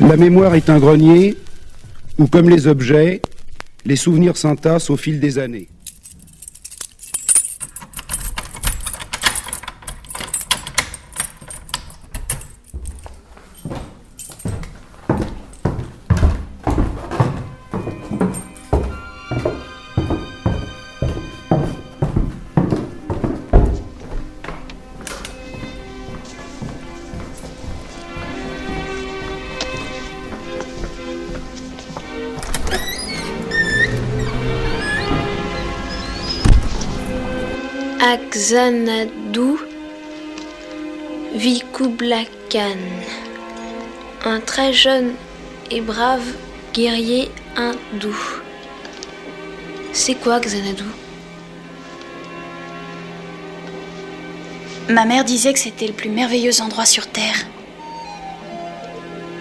La mémoire est un grenier où, comme les objets, les souvenirs s'entassent au fil des années. Xanadu Vikublakhan, un très jeune et brave guerrier hindou. C'est quoi Xanadu? Ma mère disait que c'était le plus merveilleux endroit sur Terre,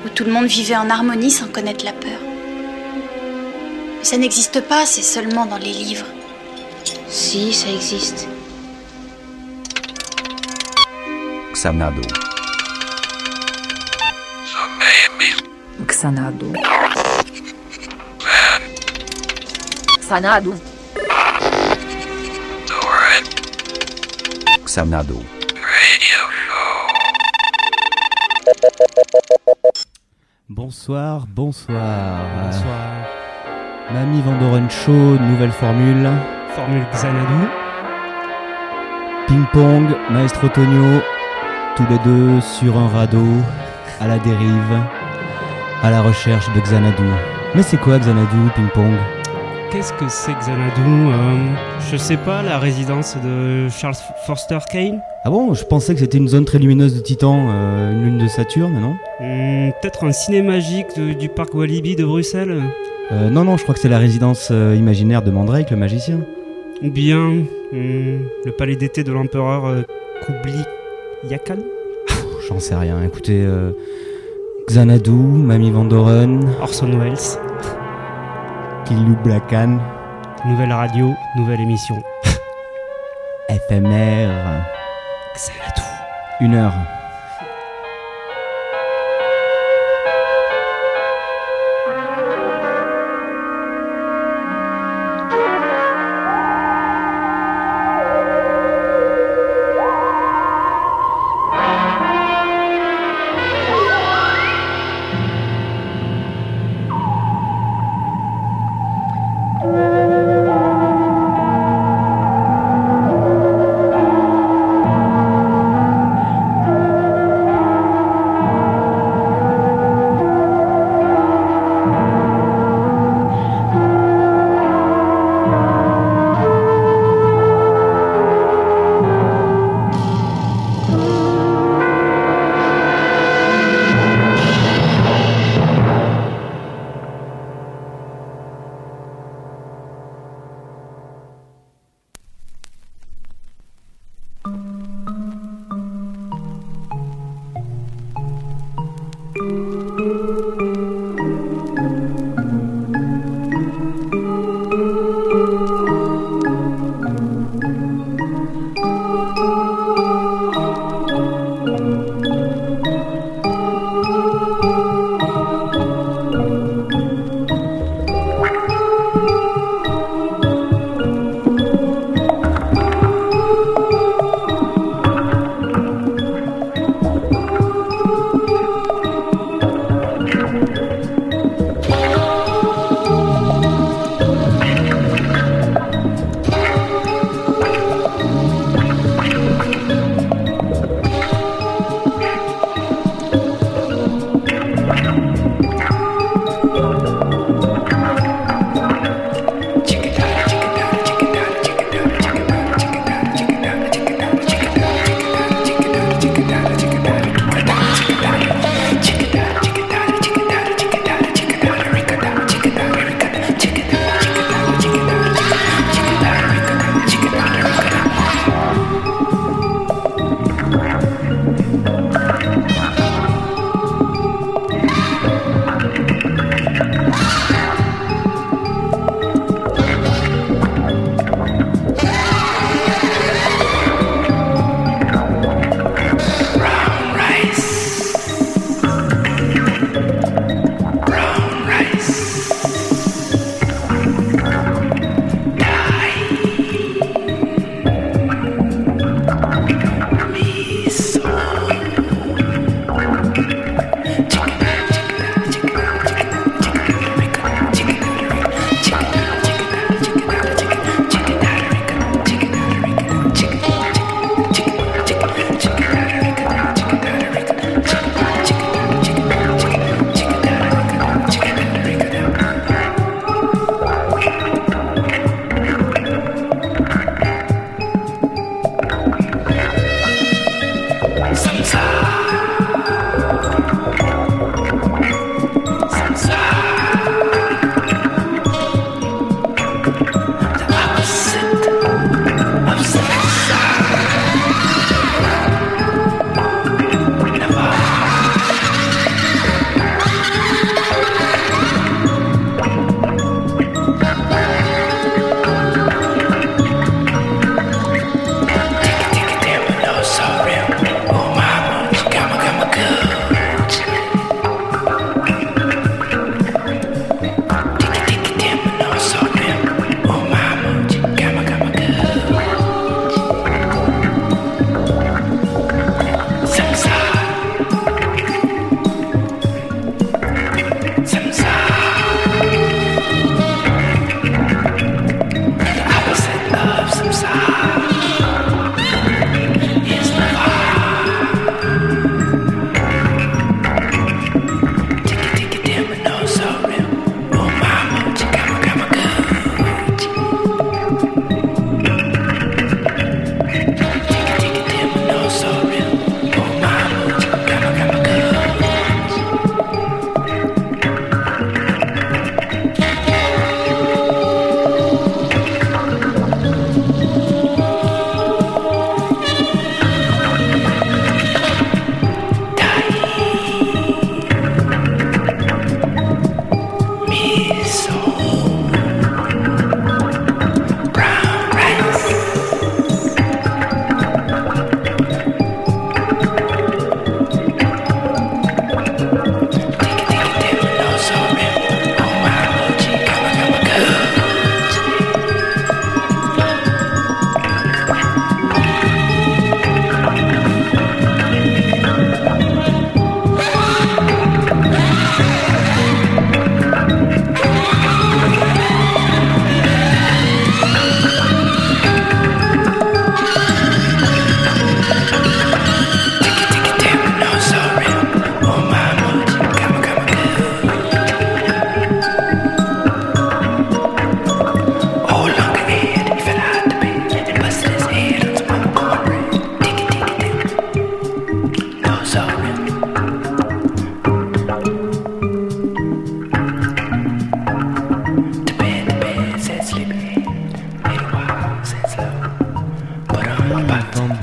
où tout le monde vivait en harmonie sans connaître la peur. Mais ça n'existe pas, c'est seulement dans les livres. Si, ça existe. Xanadu. Xanadu. Xanadu. Xanadu. Bonsoir, bonsoir. Bonsoir. Mamie Van Doren Show, nouvelle formule. Formule Xanadu. Ping Pong, Maestro Tonio. Tous les deux sur un radeau, à la dérive, à la recherche de Xanadu. Mais c'est quoi Xanadu, ping-pong? Qu'est-ce que c'est Xanadu? Je sais pas, la résidence de Charles Foster Kane. Ah bon? Je pensais que c'était une zone très lumineuse de Titan, une lune de Saturne, non? Peut-être un ciné magique du parc Walibi de Bruxelles. Non, je crois que c'est la résidence imaginaire de Mandrake, le magicien. Ou bien le palais d'été de l'empereur Kubla Khan. J'en sais rien, écoutez, Xanadu, Mamie Van Doren, Orson Welles, Kill Bill, nouvelle radio, nouvelle émission, FMR, Xanadu, 1 heure.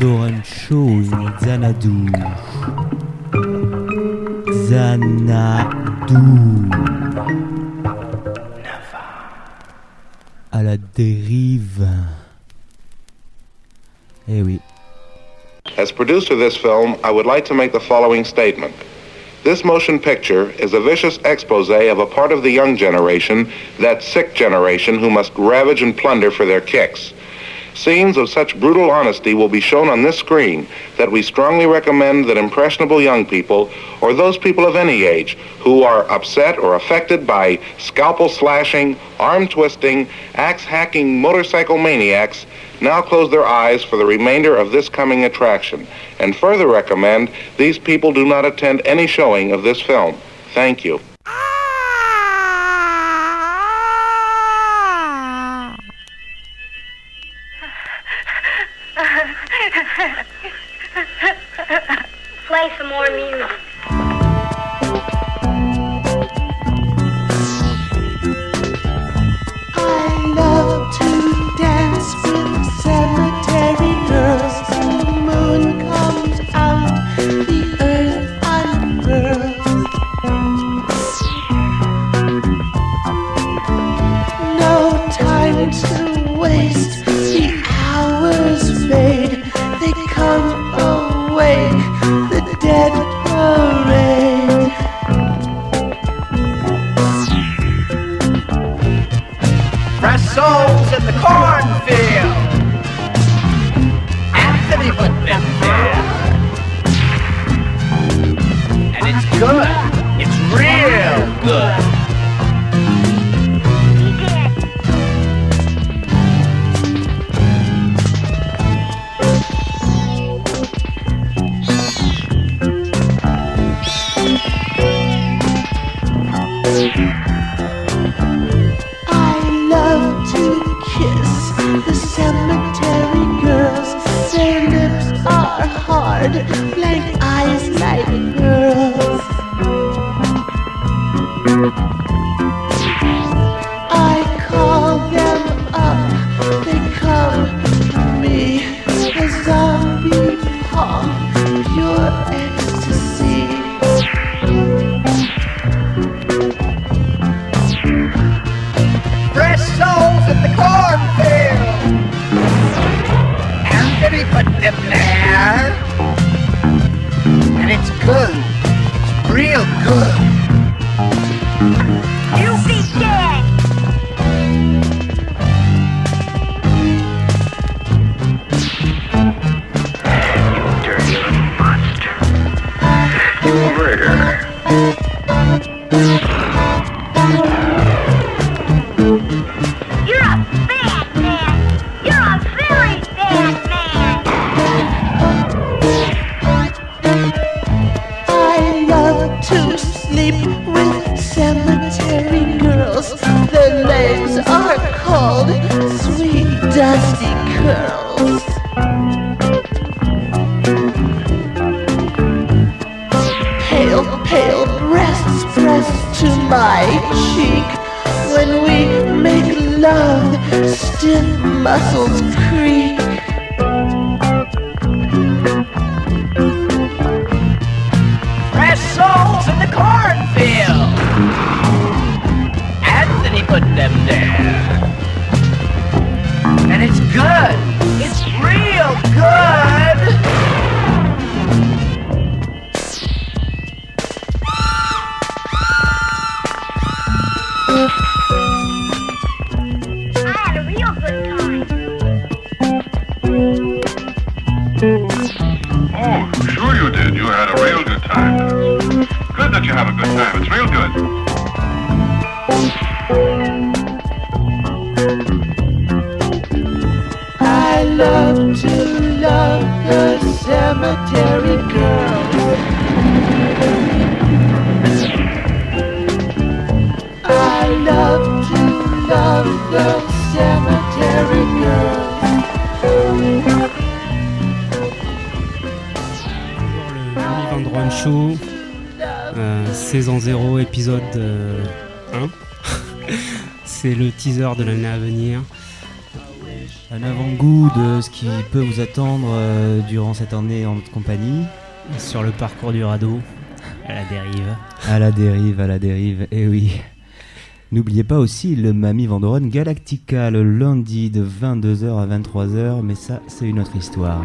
Doren Show in Xanadu. À la dérive. Eh oui. As producer of this film, I would like to make the following statement. This motion picture is a vicious expose of a part of the young generation, that sick generation who must ravage and plunder for their kicks. Scenes of such brutal honesty will be shown on this screen that we strongly recommend that impressionable young people, or those people of any age, who are upset or affected by scalpel slashing, arm twisting, axe hacking motorcycle maniacs, now close their eyes for the remainder of this coming attraction, and further recommend these people do not attend any showing of this film. Thank you. Play some more music. I love to dance with cemetery girls. The moon comes out, the earth unfurls. No time to waste, the hours fade, they come awake. Dead parade. Fresh souls in the cornfield. Anthony put them there. And it's good. It's real good. Hard, blank eyes like girls. I call them up, they come to me. The zombie paw, pure ecstasy. Fresh souls in the cornfield. Anthony put them there. It's good. It's real good. You be dead. You dirty little monster. You murderer. You're a bad man. You're a very bad man. To sleep with cemetery girls. Their names are called sweet dusty curls. Pale, pale breasts pressed to my cheek. When we make love, stiff muscles creak. Cornfield! Anthony put them there. And it's good. It's real good. I had a real good time. Oh, sure you did. You had a real good time. Good that you have a good time. It's real good. I love to love the cemetery girl. I love to love the cemetery girl. Mamie Van Doren Show. Saison 0, épisode 1. C'est le teaser de l'année à venir. Un avant-goût de ce qui peut vous attendre durant cette année en notre compagnie. Sur le parcours du radeau, à la dérive. À la dérive, eh oui. N'oubliez pas aussi le Mamie Van Doren Galactica, le lundi de 22h à 23h, mais ça, c'est une autre histoire.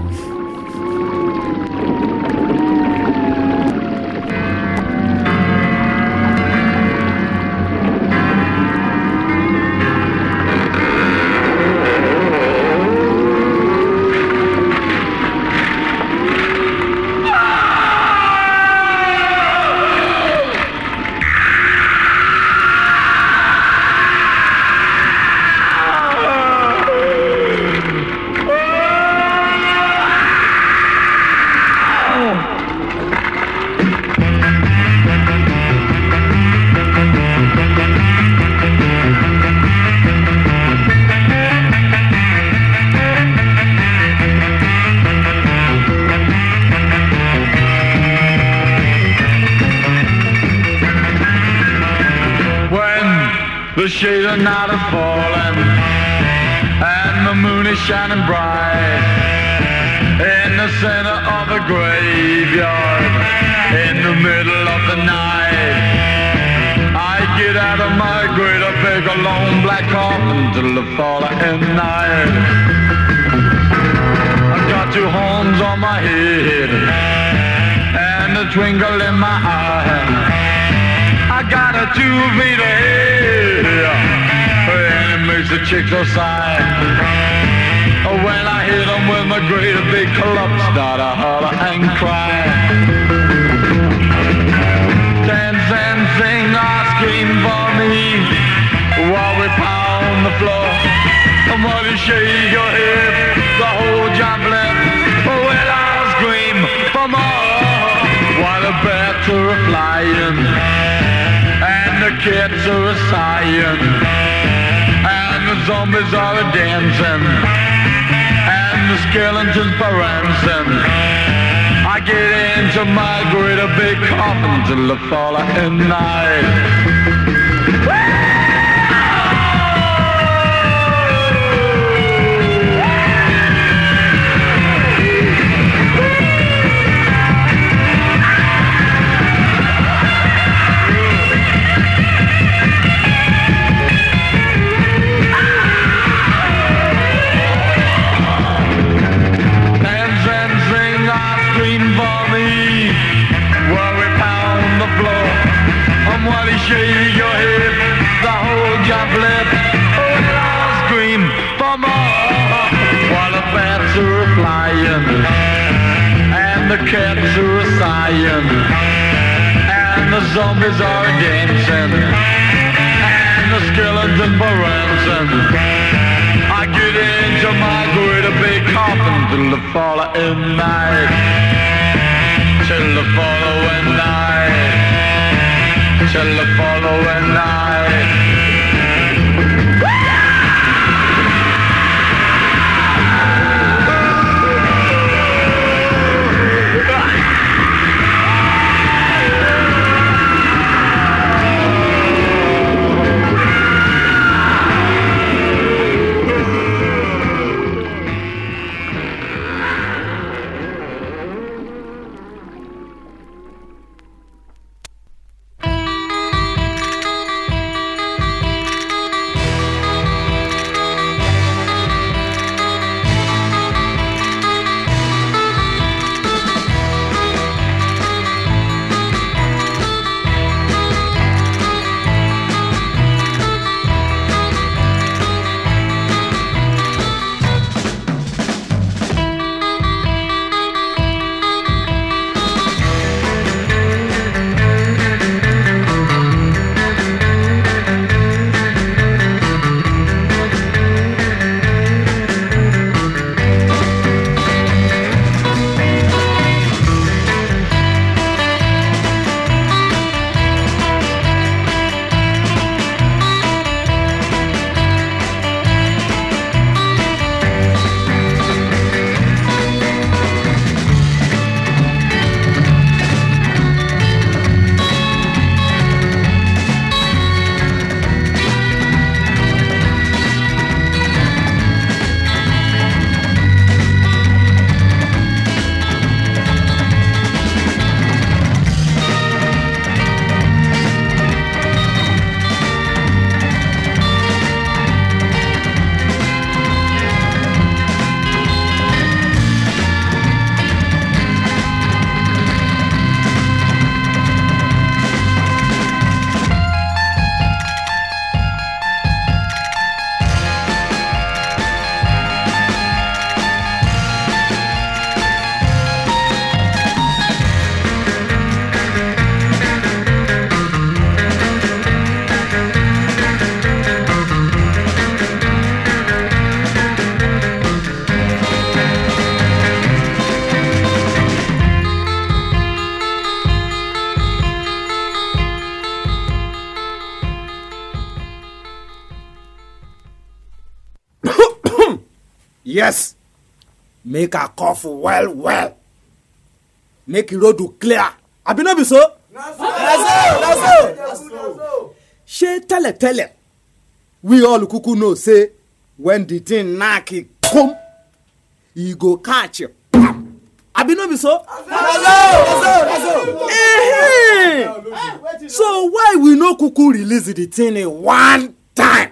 Shining bright in the center of a graveyard, in the middle of the night. I get out of my greater big alone black coffin till the falling night. I've got two horns on my head and a twinkle in my eye. I got a two-meter head and it makes the chicks all sigh. When I hit them with my great big club, start a holler and cry. Dance and sing or scream for me while we pound the floor. And while you shake your head, the whole job left. But when I scream for more, while the bats are flying and the cats are sighing and the zombies are dancing. The skeletons for ransom. I get into my greater big coffin till the falling night. Shake your head, the whole job left. Oh, and I'll scream for more while the bats are flying and the cats are sighing and the zombies are dancing and the skeletons are ransom. I get into my great big coffin till the following night, till the following night. Till the following night. Yes. Make her cough well, well. Make the road clear. I be not be so. That's so. She tell her. We all cuckoo know say when the thing knock it come, he go catch you. I be not be so. That's so. So why we no cuckoo release the thing in one time?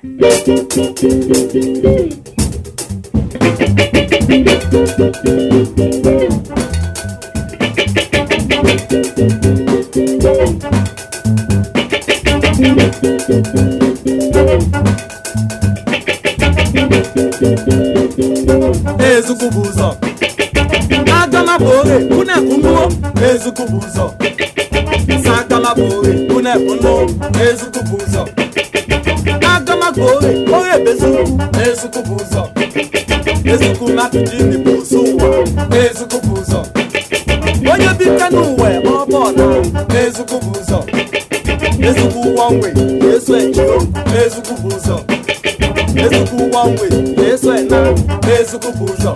Ezukubuzo Agama bore kuna kuno Ezukubuzo Sagama bore kuna kuno Ezukubuzo Agama bore bore bezu Ezukubuzo Ezukuma Ezukubuzo Oya bitanuwe obona Ezukubuzo Ezukuwanwe Yesu ejo Ezukubuzo Ezukuwanwe Yesu ena Ezukubuzo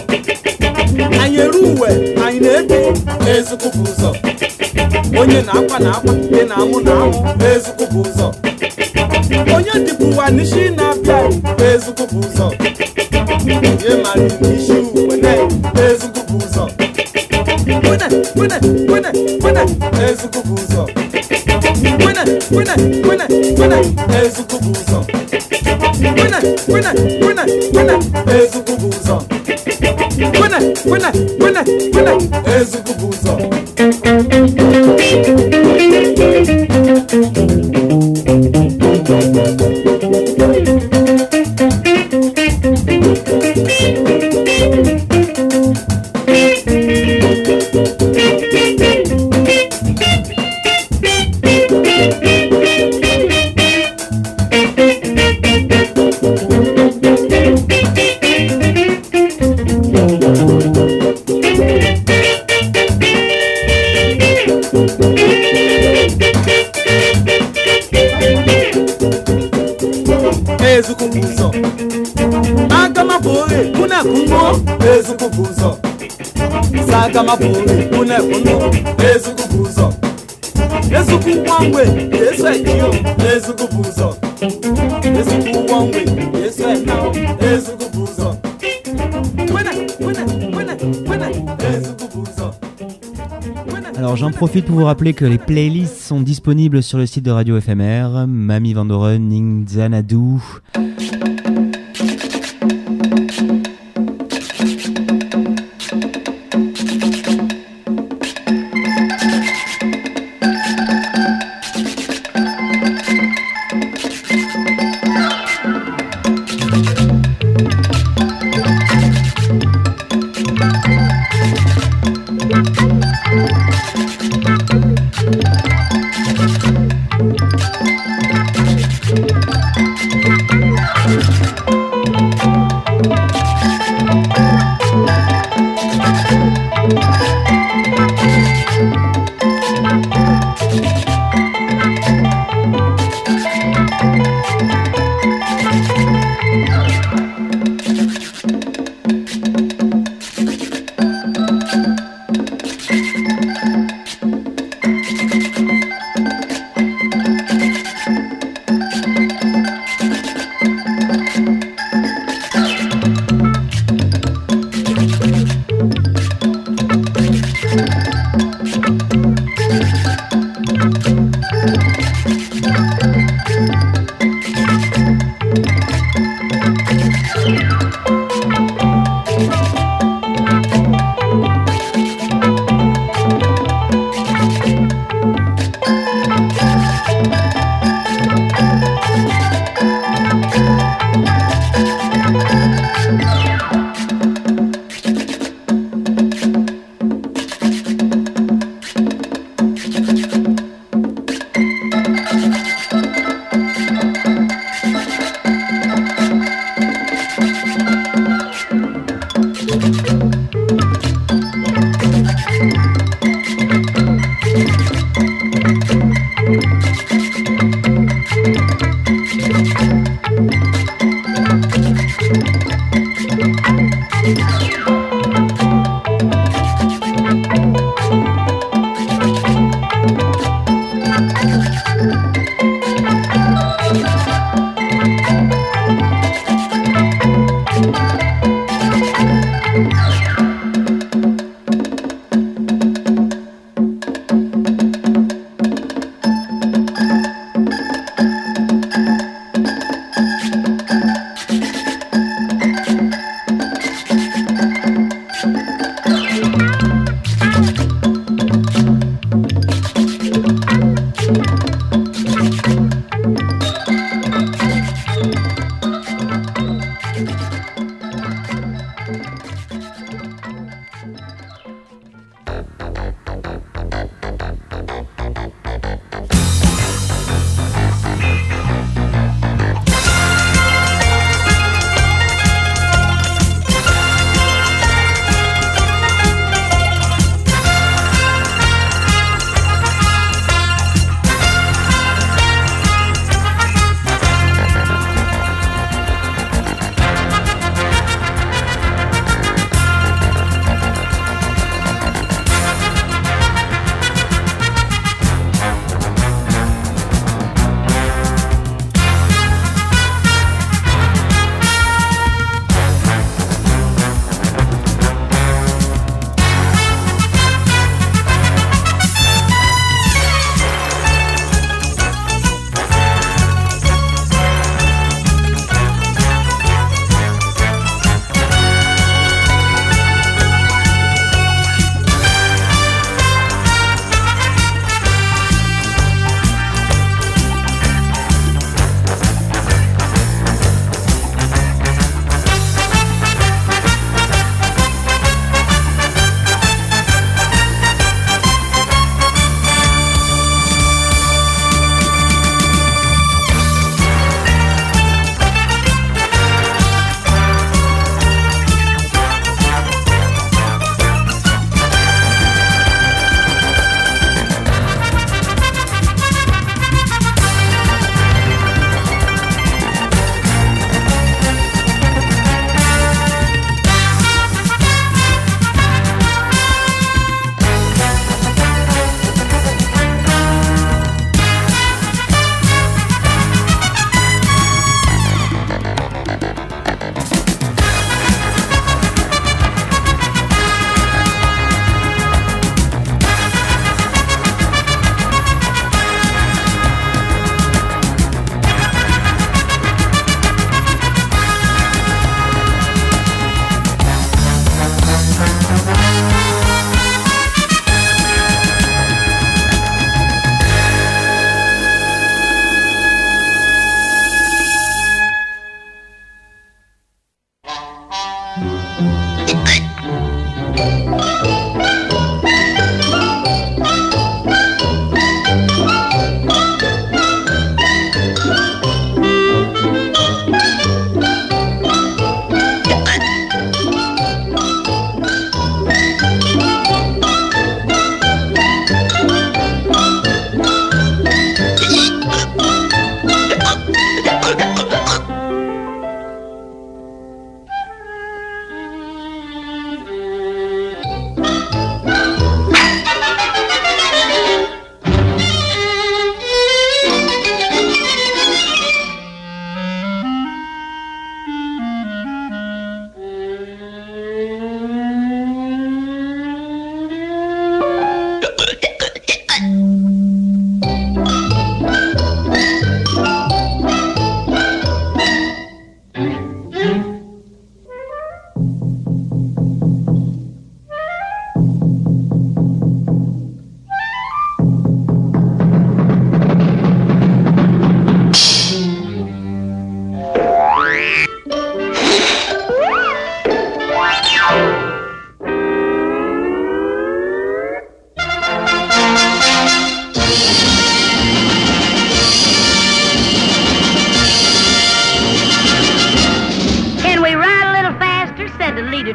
Ayeruwe aineke Ezukubuzo Onye na akwa na amu Ezukubuzo Onye dipuwa nishi na bia Ezukubuzo Ye mari nishu Winner, Ezukubuzo. Winner, Ezukubuzo. Winner, Ezukubuzo. Winner, Ezukubuzo. Alors j'en profite pour vous rappeler que les playlists sont disponibles sur le site de Radio FMR, Mamie Van Doren, Xanadu.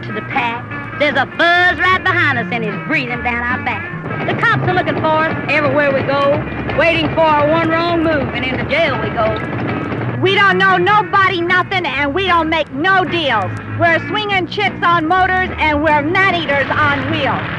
to the pack. There's a buzz right behind us and it's breathing down our backs. The cops are looking for us everywhere we go, waiting for our one wrong move and into jail we go. We don't know nobody nothing and we don't make no deals. We're swinging chicks on motors and we're nut eaters on wheels.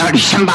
और शंबा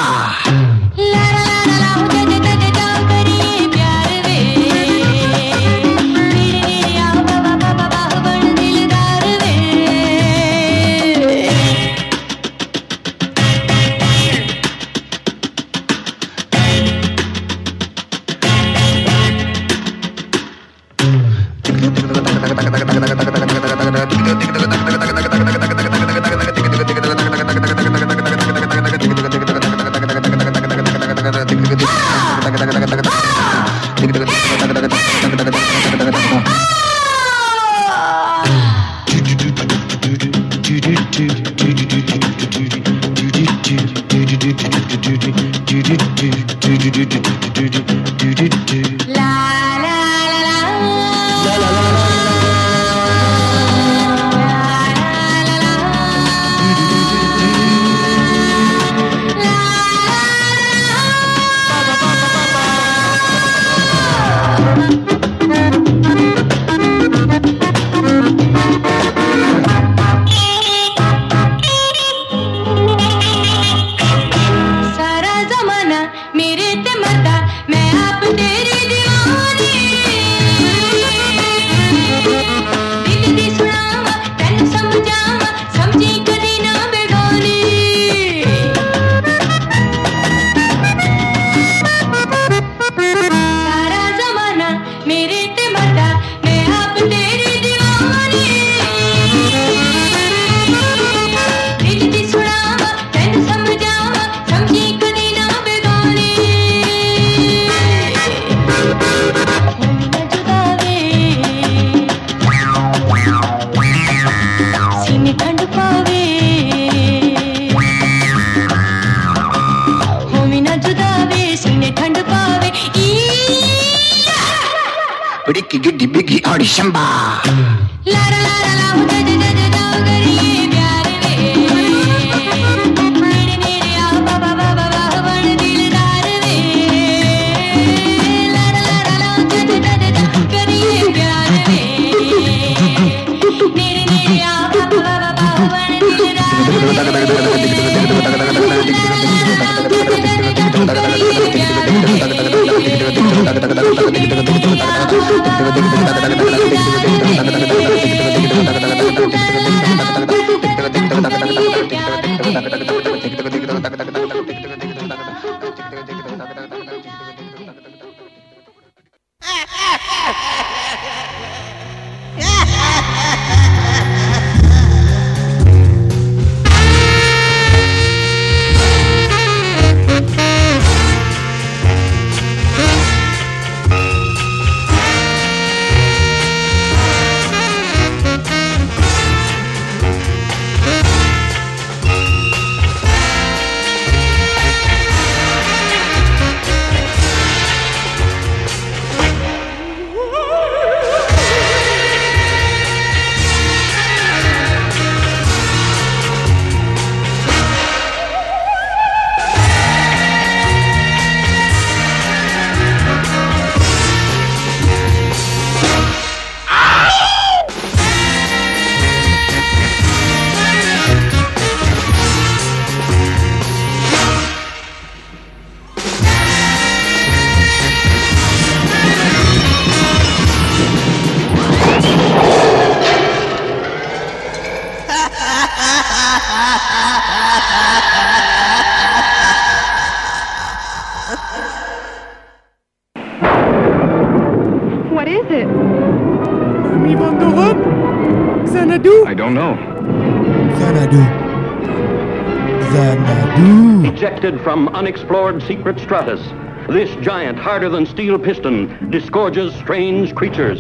from unexplored secret stratus. This giant, harder-than-steel piston disgorges strange creatures,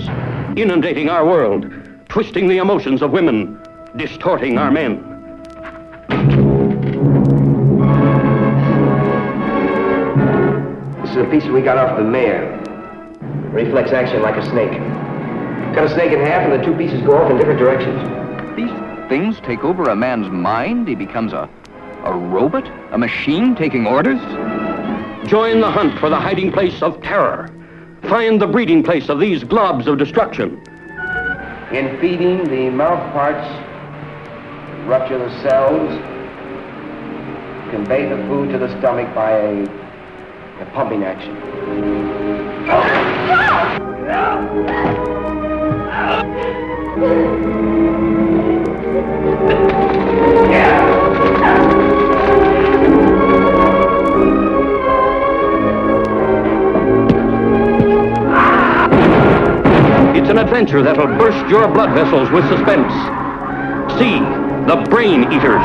inundating our world, twisting the emotions of women, distorting our men. This is a piece we got off the mayor. Reflex action like a snake. Cut a snake in half and the two pieces go off in different directions. These things take over a man's mind? He becomes a robot? A machine taking orders? Join the hunt for the hiding place of terror. Find the breeding place of these globs of destruction. In feeding, the mouth parts rupture the cells, convey the food to the stomach by a pumping action. It's an adventure that'll burst your blood vessels with suspense. See the Brain Eaters.